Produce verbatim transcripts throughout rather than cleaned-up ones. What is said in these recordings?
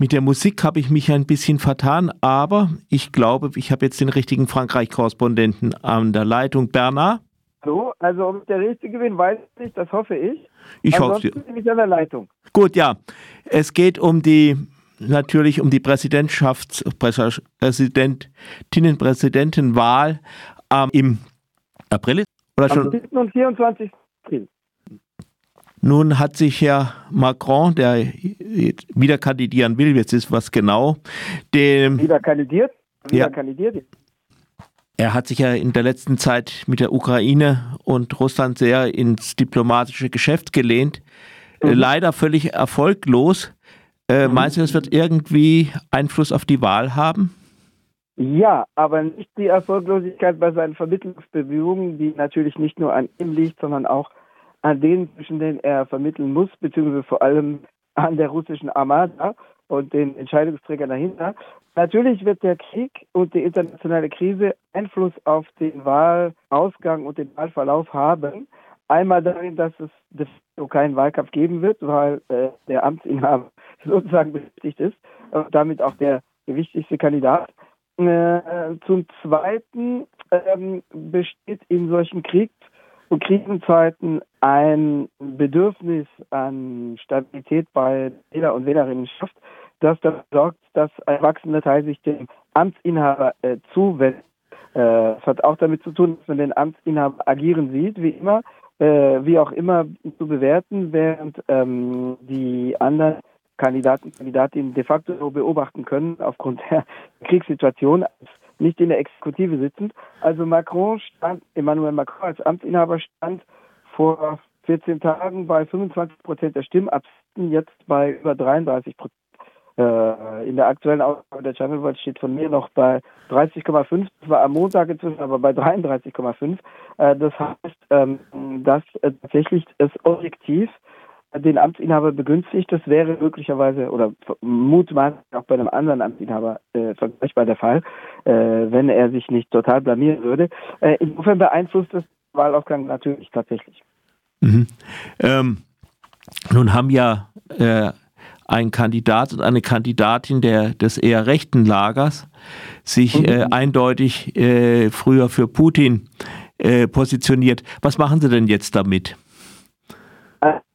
Mit der Musik habe ich mich ein bisschen vertan, aber ich glaube, ich habe jetzt den richtigen Frankreich-Korrespondenten an der Leitung. Bernard? Hallo, also ob der richtige gewinnt, weiß ich nicht, das hoffe ich. Ich hoffe es. Bin ich an der Leitung. Gut, ja. Es geht um die, natürlich um die Präsidentschafts-, Präsidentinnenpräsidentenwahl ähm, im April oder schon? Am siebten und vierundzwanzigsten April. Nun hat sich Herr Macron, der wieder kandidieren will, jetzt ist was genau, dem... Wieder kandidiert? Wieder ja. kandidiert? Er hat sich ja in der letzten Zeit mit der Ukraine und Russland sehr ins diplomatische Geschäft gelehnt. Mhm. Leider völlig erfolglos. Äh, mhm. Meinst du, das wird irgendwie Einfluss auf die Wahl haben? Ja, aber nicht die Erfolglosigkeit bei seinen Vermittlungsbemühungen, die natürlich nicht nur an ihm liegt, sondern auch an denen, zwischen denen er vermitteln muss, beziehungsweise vor allem an der russischen Armada und den Entscheidungsträgern dahinter. Natürlich wird der Krieg und die internationale Krise Einfluss auf den Wahlausgang und den Wahlverlauf haben. Einmal darin, dass es de facto keinen Wahlkampf geben wird, weil äh, der Amtsinhaber sozusagen bestätigt ist und damit auch der wichtigste Kandidat. Äh, zum Zweiten ähm, besteht in solchen Krieg und Krisenzeiten ein Bedürfnis an Stabilität bei Wähler und Wählerinnenschaft, das dafür sorgt, dass ein wachsender Teil sich dem Amtsinhaber äh, zuwendet. Äh, das hat auch damit zu tun, dass man den Amtsinhaber agieren sieht, wie immer, äh, wie auch immer zu bewerten, während ähm, die anderen Kandidaten und Kandidatinnen de facto beobachten können, aufgrund der Kriegssituation, nicht in der Exekutive sitzend. Also Macron stand, Emmanuel Macron als Amtsinhaber stand vor vierzehn Tagen bei fünfundzwanzig Prozent der Stimmabsenden, jetzt bei über dreiunddreißig Prozent. Äh, in der aktuellen Ausgabe der Channel Watch steht von mir noch bei dreißig Komma fünf, das war am Montag inzwischen, aber bei dreiunddreißig Komma fünf. Äh, das heißt, ähm, dass äh, tatsächlich es objektiv den Amtsinhaber begünstigt. Das wäre möglicherweise oder mutmaßlich auch bei einem anderen Amtsinhaber äh, vergleichbar der Fall, äh, wenn er sich nicht total blamieren würde. Äh, insofern beeinflusst das den Wahlausgang natürlich tatsächlich. Mhm. Ähm, nun haben ja äh, ein Kandidat und eine Kandidatin der, des eher rechten Lagers sich mhm. äh, eindeutig äh, früher für Putin äh, positioniert. Was machen Sie denn jetzt damit?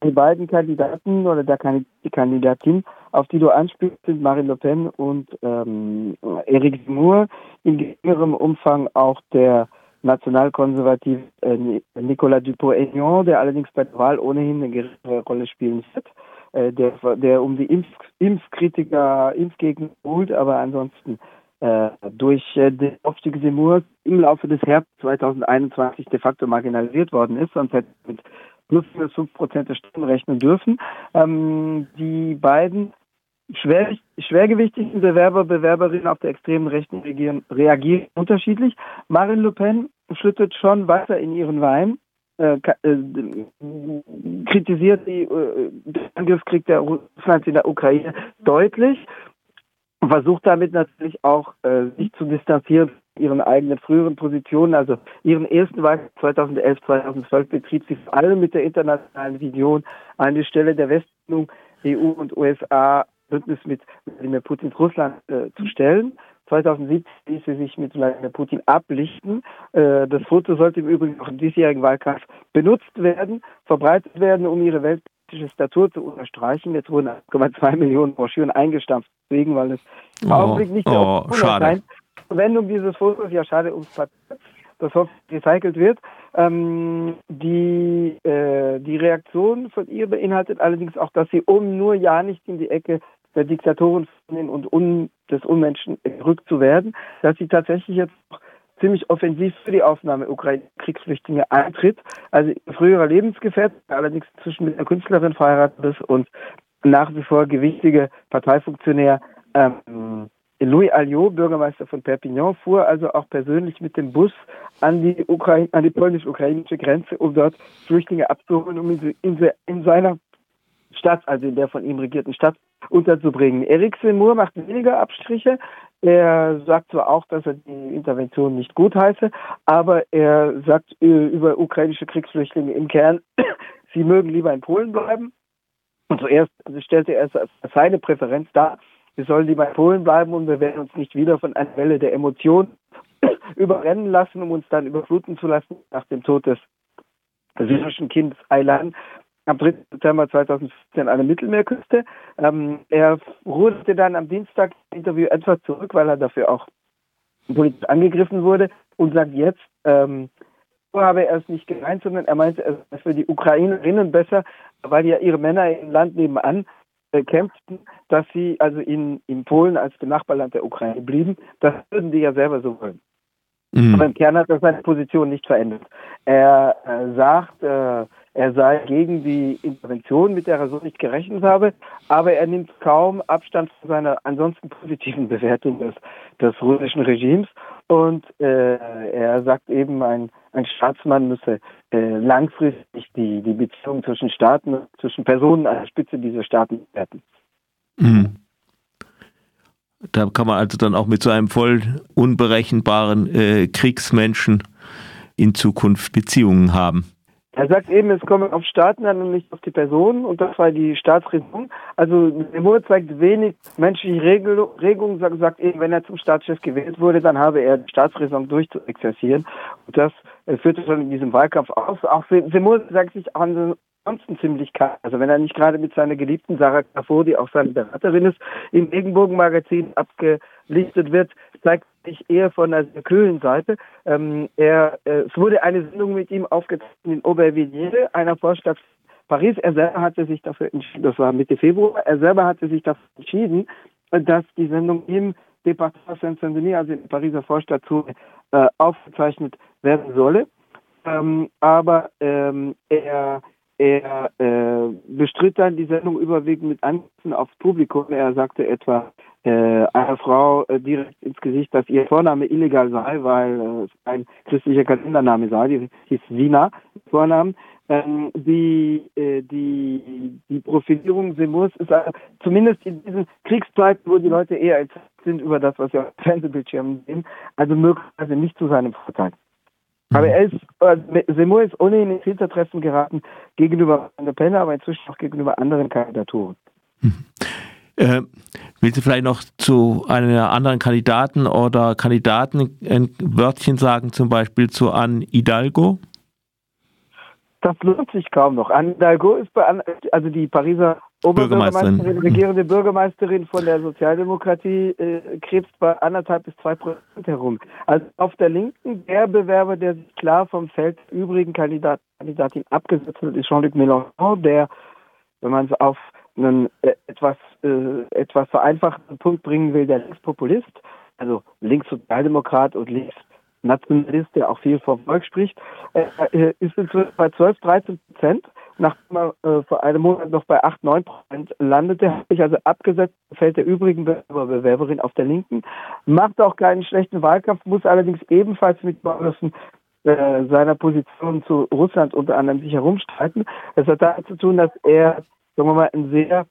Die beiden Kandidaten oder der Kandid- die Kandidatin, auf die du anspielst, sind Marine Le Pen und ähm, Eric Zemmour, in geringerem Umfang auch der nationalkonservative äh, Nicolas Dupont-Aignan, der allerdings bei der Wahl ohnehin eine geringere Rolle spielen wird, äh, der, der um die Impf- Impfkritiker, Impfgegner holt, aber ansonsten äh, durch äh, den Aufstieg Zemmour im Laufe des Herbstes zweitausendeinundzwanzig de facto marginalisiert worden ist, sonst hätte mit plus minus fünf Prozent der Stimmen rechnen dürfen. Ähm, die beiden schwer, schwergewichtigen Bewerber, Bewerberinnen auf der extremen Rechten reagieren, reagieren unterschiedlich. Marine Le Pen schüttet schon Wasser in ihren Wein, äh, äh, kritisiert die, äh, den Angriffskrieg der Russlands in der Ukraine deutlich und versucht damit natürlich auch, äh, sich zu distanzieren ihren eigenen früheren Positionen, also ihren ersten Wahlkampf zweitausendelf, zweitausendzwölf betrieb sie vor allem mit der internationalen Vision an die Stelle der Westbindung E U und U S A Bündnis mit Wladimir Putin Russland äh, zu stellen. zweitausendsiebzehn ließ sie sich mit Wladimir Putin ablichten. Äh, das Foto sollte im Übrigen auch im diesjährigen Wahlkampf benutzt werden, verbreitet werden, um ihre weltpolitische Statur zu unterstreichen. Jetzt wurden eins Komma zwei Millionen Broschüren eingestampft, deswegen, weil es im oh, Augenblick nicht mehr oh, schade. Verwendung dieses Fotos, ja schade ums Papier, das hoffentlich recycelt wird. Ähm, die, äh, die Reaktion von ihr beinhaltet allerdings auch, dass sie um nur ja nicht in die Ecke der Diktatoren und un, des Unmenschen gerückt zu werden, dass sie tatsächlich jetzt ziemlich offensiv für die Aufnahme Ukraine-Kriegsflüchtlinge eintritt. Also früherer Lebensgefährte, allerdings zwischen mit einer Künstlerin verheiratet ist und nach wie vor gewichtige Parteifunktionär ähm, Louis Alliot, Bürgermeister von Perpignan, fuhr also auch persönlich mit dem Bus an die, Ukraine, an die polnisch-ukrainische Grenze, um dort Flüchtlinge abzuholen, um in, in, in seiner Stadt, also in der von ihm regierten Stadt, unterzubringen. Eric Zemmour macht weniger Abstriche. Er sagt zwar auch, dass er die Intervention nicht gutheiße, aber er sagt über ukrainische Kriegsflüchtlinge im Kern, sie mögen lieber in Polen bleiben. Und zuerst stellte er seine Präferenz dar, wir sollen lieber in Polen bleiben und wir werden uns nicht wieder von einer Welle der Emotionen überrennen lassen, um uns dann überfluten zu lassen nach dem Tod des syrischen Kindes Aylan am dritten September zweitausendfünfzehn an der Mittelmeerküste. Ähm, er ruderte dann am Dienstag im Interview etwas zurück, weil er dafür auch politisch angegriffen wurde und sagt jetzt, ähm, so habe er es nicht gemeint, sondern er meinte, es ist für die Ukrainerinnen besser, weil ja ihre Männer im Land nebenan äh, kämpften, dass sie also in, in Polen als Nachbarland der Ukraine blieben. Das würden die ja selber so wollen. Mhm. Aber im Kern hat er seine Position nicht verändert. Er äh, sagt, äh, er sei gegen die Intervention, mit der er so nicht gerechnet habe, aber er nimmt kaum Abstand von seiner ansonsten positiven Bewertung des, des russischen Regimes. Und äh, er sagt eben, ein, ein Staatsmann müsse äh, langfristig die, die Beziehung zwischen Staaten, zwischen Personen an der Spitze dieser Staaten bewerten. Mhm. Da kann man also dann auch mit so einem voll unberechenbaren äh, Kriegsmenschen in Zukunft Beziehungen haben. Er sagt eben, es komme auf Staaten an und nicht auf die Personen, und das war die Staatsräson. Also Zemmour zeigt wenig menschliche Regung, sagt eben, wenn er zum Staatschef gewählt wurde, dann habe er die Staatsräson durchzuexerzieren. Und das führte schon in diesem Wahlkampf aus. Auch Zemmour sagt sich an ansonsten ziemlich kalt. Also wenn er nicht gerade mit seiner geliebten Sarah Krafo, die auch seine Beraterin ist, im Regenbogenmagazin abgelichtet wird, zeigt sich eher von einer kühlen Seite. Ähm, er, äh, es wurde eine Sendung mit ihm aufgezogen in Aubervilliers, einer Vorstadt Paris. Er selber hatte sich dafür entschieden, das war Mitte Februar, er selber hatte sich dafür entschieden, dass die Sendung im Département Saint-Saint-Denis, also in der Pariser Vorstadt, äh, aufgezeichnet werden solle. Ähm, aber ähm, er Er äh, bestritt dann die Sendung überwiegend mit Angriffen aufs Publikum. Er sagte etwa äh, einer Frau äh, direkt ins Gesicht, dass ihr Vorname illegal sei, weil äh, es ein christlicher Kalendername sei. Die hieß Sina, Vornamen. Ähm, die, äh, die, die Profilierung Zemmours ist also, zumindest in diesen Kriegszeiten, wo die Leute eher enttäuscht sind über das, was sie auf den Fernsehbildschirmen sehen, also möglicherweise nicht zu seinem Vorteil. Aber er ist, äh, Zemmour ist ohnehin ins Hintertreffen geraten gegenüber Le Pen, aber inzwischen auch gegenüber anderen Kandidaturen. Hm. Äh, willst du vielleicht noch zu einer anderen Kandidaten oder Kandidaten ein Wörtchen sagen, zum Beispiel zu Anne Hidalgo? Das lohnt sich kaum noch. Anne Hidalgo ist bei, also die Pariser Oberbürgermeisterin, Bürgermeisterin. regierende Bürgermeisterin von der Sozialdemokratie, äh, krebst bei anderthalb bis zwei Prozent herum. Also auf der Linken, der Bewerber, der sich klar vom Feld der übrigen Kandidat, Kandidatin abgesetzt hat, ist Jean-Luc Mélenchon, der, wenn man es auf einen äh, etwas, äh, etwas vereinfachten Punkt bringen will, der Linkspopulist, also Linkssozialdemokrat und Links Nationalist, der auch viel vom Volk spricht, äh, ist inzwischen bei zwölf, dreizehn Prozent, nachdem er äh, vor einem Monat noch bei acht, neun Prozent landete, hat sich also abgesetzt, fällt der übrigen Bewerberin auf der Linken, macht auch keinen schlechten Wahlkampf, muss allerdings ebenfalls mit Vorwürfen äh, seiner Position zu Russland unter anderem sich herumstreiten. Es hat damit zu tun, dass er, sagen wir mal, ein sehr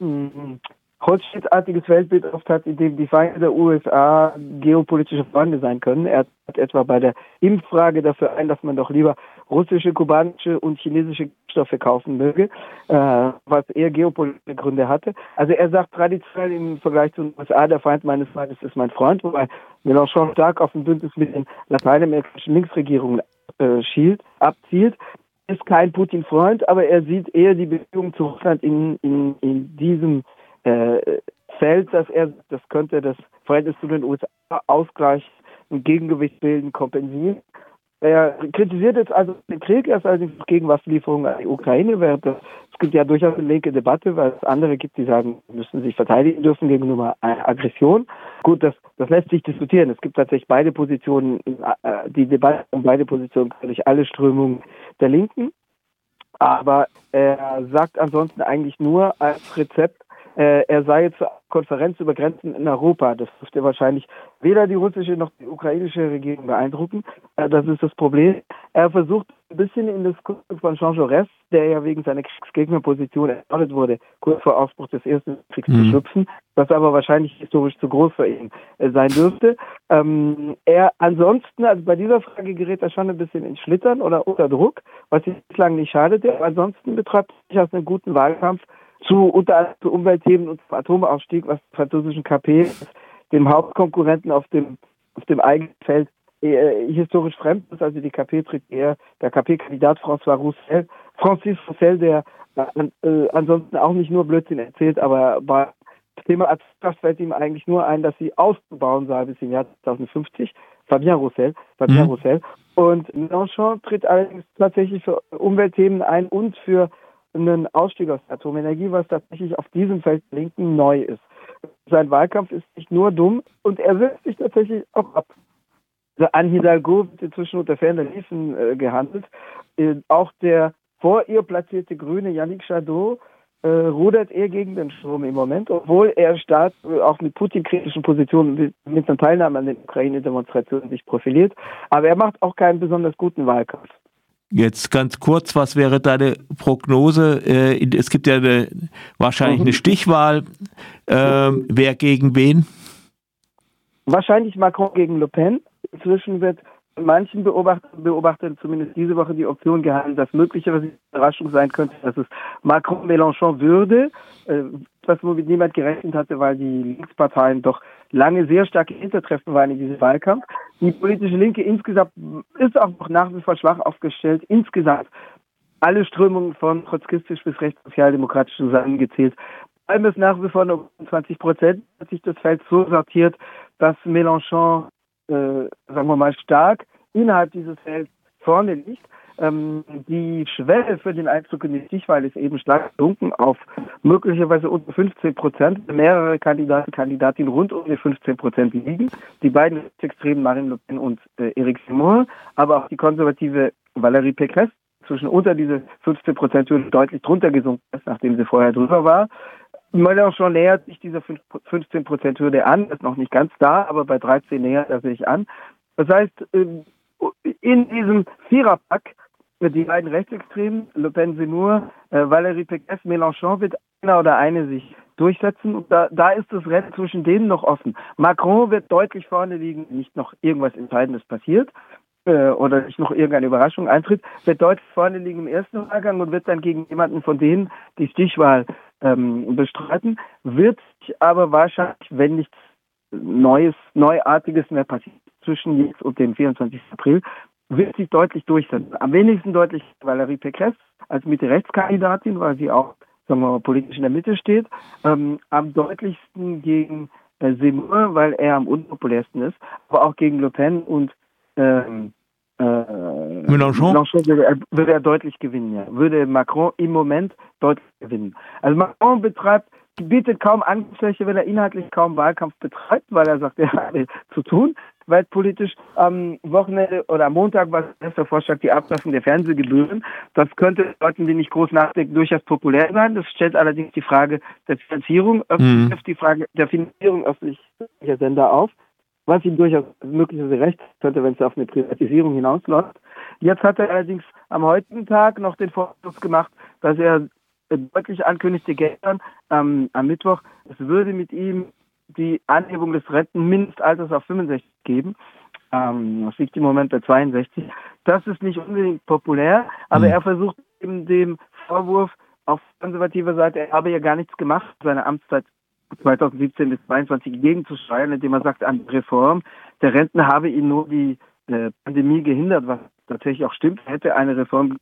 mh, holzschnittartiges Weltbild oft hat, in dem die Feinde der U S A geopolitische Freunde sein können. Er hat etwa bei der Impffrage dafür ein, dass man doch lieber russische, kubanische und chinesische Stoffe kaufen möge, äh, was eher geopolitische Gründe hatte. Also er sagt traditionell im Vergleich zu den U S A, der Feind meines Feindes ist mein Freund, wobei Mélenchon stark auf ein Bündnis mit den lateinamerikanischen Linksregierungen äh, schielt, abzielt. Ist kein Putin-Freund, aber er sieht eher die Beziehung zu Russland in, in, in diesem fällt, dass er, das könnte das Verhältnis zu den U S A ausgleichen, ein Gegengewicht bilden, kompensieren. Er kritisiert jetzt also den Krieg, er ist allerdings gegen Waffenlieferungen an die Ukraine. Während das, es gibt ja durchaus eine linke Debatte, weil es andere gibt, die sagen, müssen sich verteidigen dürfen gegenüber einer Aggression. Gut, das, das lässt sich diskutieren. Es gibt tatsächlich beide Positionen, die Debatte um beide Positionen durch alle Strömungen der Linken. Aber er sagt ansonsten eigentlich nur als Rezept, er sei jetzt zur Konferenz über Grenzen in Europa. Das dürfte wahrscheinlich weder die russische noch die ukrainische Regierung beeindrucken. Das ist das Problem. Er versucht ein bisschen in das Kurs von Jean Jaurès, der ja wegen seiner Kriegsgegnerposition ermordet wurde, kurz vor Ausbruch des Ersten Kriegs mhm. zu schlüpfen, was aber wahrscheinlich historisch zu groß für ihn sein dürfte. Ähm, er ansonsten, also bei dieser Frage gerät er schon ein bisschen in Schlittern oder unter Druck, was ihm bislang nicht schadete. Aber ansonsten betreibt er sich aus einem guten Wahlkampf, zu unter zu Umweltthemen und zum Atomausstieg, was den französischen K P, dem Hauptkonkurrenten auf dem auf dem eigenen Feld, äh, historisch fremd ist. Also die K P tritt eher der K P-Kandidat François Roussel, Francis Roussel, der äh, ansonsten auch nicht nur Blödsinn erzählt, aber bei das Thema Atomkraft fällt ihm eigentlich nur ein, dass sie auszubauen sei bis im Jahr zwanzig fünfzig. Fabien Roussel. Fabien mhm. Roussel. Und Mélenchon tritt allerdings tatsächlich für Umweltthemen ein und für einen Ausstieg aus der Atomenergie, was tatsächlich auf diesem Feld der Linken neu ist. Sein Wahlkampf ist nicht nur dumm und er setzt sich tatsächlich auch ab. Also Anne Hidalgo wird inzwischen unter ferner Liefen äh, gehandelt. Äh, auch der vor ihr platzierte Grüne Yannick Jadot Äh, rudert er gegen den Strom im Moment, obwohl er stark äh, auch mit Putin-kritischen Positionen mit, mit einer Teilnahme an den Ukraine-Demonstrationen sich profiliert. Aber er macht auch keinen besonders guten Wahlkampf. Jetzt ganz kurz, was wäre deine Prognose? Äh, es gibt ja eine, wahrscheinlich eine Stichwahl. Äh, wer gegen wen? Wahrscheinlich Macron gegen Le Pen. Inzwischen wird manchen Beobachtern, Beobachtern zumindest diese Woche die Option gehalten, dass möglicherweise eine Überraschung sein könnte, dass es Macron-Mélenchon würde, äh, was womit niemand gerechnet hatte, weil die Linksparteien doch lange sehr starke Hintertreffen waren in diesem Wahlkampf. Die politische Linke insgesamt ist auch noch nach wie vor schwach aufgestellt. Insgesamt alle Strömungen von trotzkistisch bis rechtssozialdemokratisch zusammengezählt. Allem ist nach wie vor nur zwanzig Prozent, hat sich das Feld so sortiert, dass Mélenchon Äh, sagen wir mal, stark innerhalb dieses Felds vorne liegt. Ähm, die Schwelle für den Einzug in die Stichwahl ist eben stark gesunken auf möglicherweise unter fünfzehn Prozent. Mehrere Kandidaten, Kandidatinnen rund um die fünfzehn Prozent liegen. Die beiden Rechtsextremen Marine Le Pen und äh, Eric Zemmour, aber auch die konservative Valérie Pécresse zwischen unter diese fünfzehn Prozent deutlich drunter gesunken ist, nachdem sie vorher drüber war. Mélenchon nähert sich dieser fünfzehn Prozent Hürde an, ist noch nicht ganz da, aber bei dreizehn nähert er sich an. Das heißt, in diesem Viererpack, die beiden Rechtsextremen, Le Pen, Zemmour, Valérie Pécresse, Mélenchon, wird einer oder eine sich durchsetzen. Und da, da ist das Rennen zwischen denen noch offen. Macron wird deutlich vorne liegen, nicht noch irgendwas Entscheidendes passiert oder nicht noch irgendeine Überraschung eintritt, wird deutlich vorne liegen im ersten Wahlgang und wird dann gegen jemanden von denen die Stichwahl ähm, bestreiten, wird aber wahrscheinlich, wenn nichts Neues, Neuartiges mehr passiert zwischen jetzt und dem vierundzwanzigsten April, wird sich deutlich durchsetzen. Am wenigsten deutlich Valérie Pécresse als Mitte-Rechtskandidatin, weil sie auch, sagen wir mal, politisch in der Mitte steht, ähm, am deutlichsten gegen äh, Zemmour, weil er am unpopulärsten ist, aber auch gegen Le Pen und ähm, Äh, Mélenchon, Mélenchon würde, er, würde er deutlich gewinnen, ja. Würde Macron im Moment deutlich gewinnen. Also Macron betreibt, bietet kaum Angriffsfläche, wenn er inhaltlich kaum Wahlkampf betreibt, weil er sagt, er hat zu tun, weil politisch am Wochenende oder am Montag war der Vorschlag, die Abschaffung der Fernsehgebühren. Das könnte Leuten, die nicht groß nachdenken, durchaus populär sein. Das stellt allerdings die Frage der Finanzierung, mhm. die Frage der Finanzierung öffentlicher Sender auf. Was ihm durchaus möglicherweise recht könnte, wenn es auf eine Privatisierung hinausläuft. Jetzt hat er allerdings am heutigen Tag noch den Vorschlag gemacht, dass er deutlich ankündigte gestern ähm, am Mittwoch, es würde mit ihm die Anhebung des Rentenmindestalters auf fünfundsechzig geben. Ähm, das liegt im Moment bei zweiundsechzig. Das ist nicht unbedingt populär, aber mhm. er versucht eben dem Vorwurf auf konservativer Seite, er habe ja gar nichts gemacht, seine Amtszeit zweitausendsiebzehn bis zweitausendzweiundzwanzig gegenzusteuern, indem er sagt, an Reform der Renten habe ihn nur die äh, Pandemie gehindert, was tatsächlich auch stimmt. Hätte eine Reform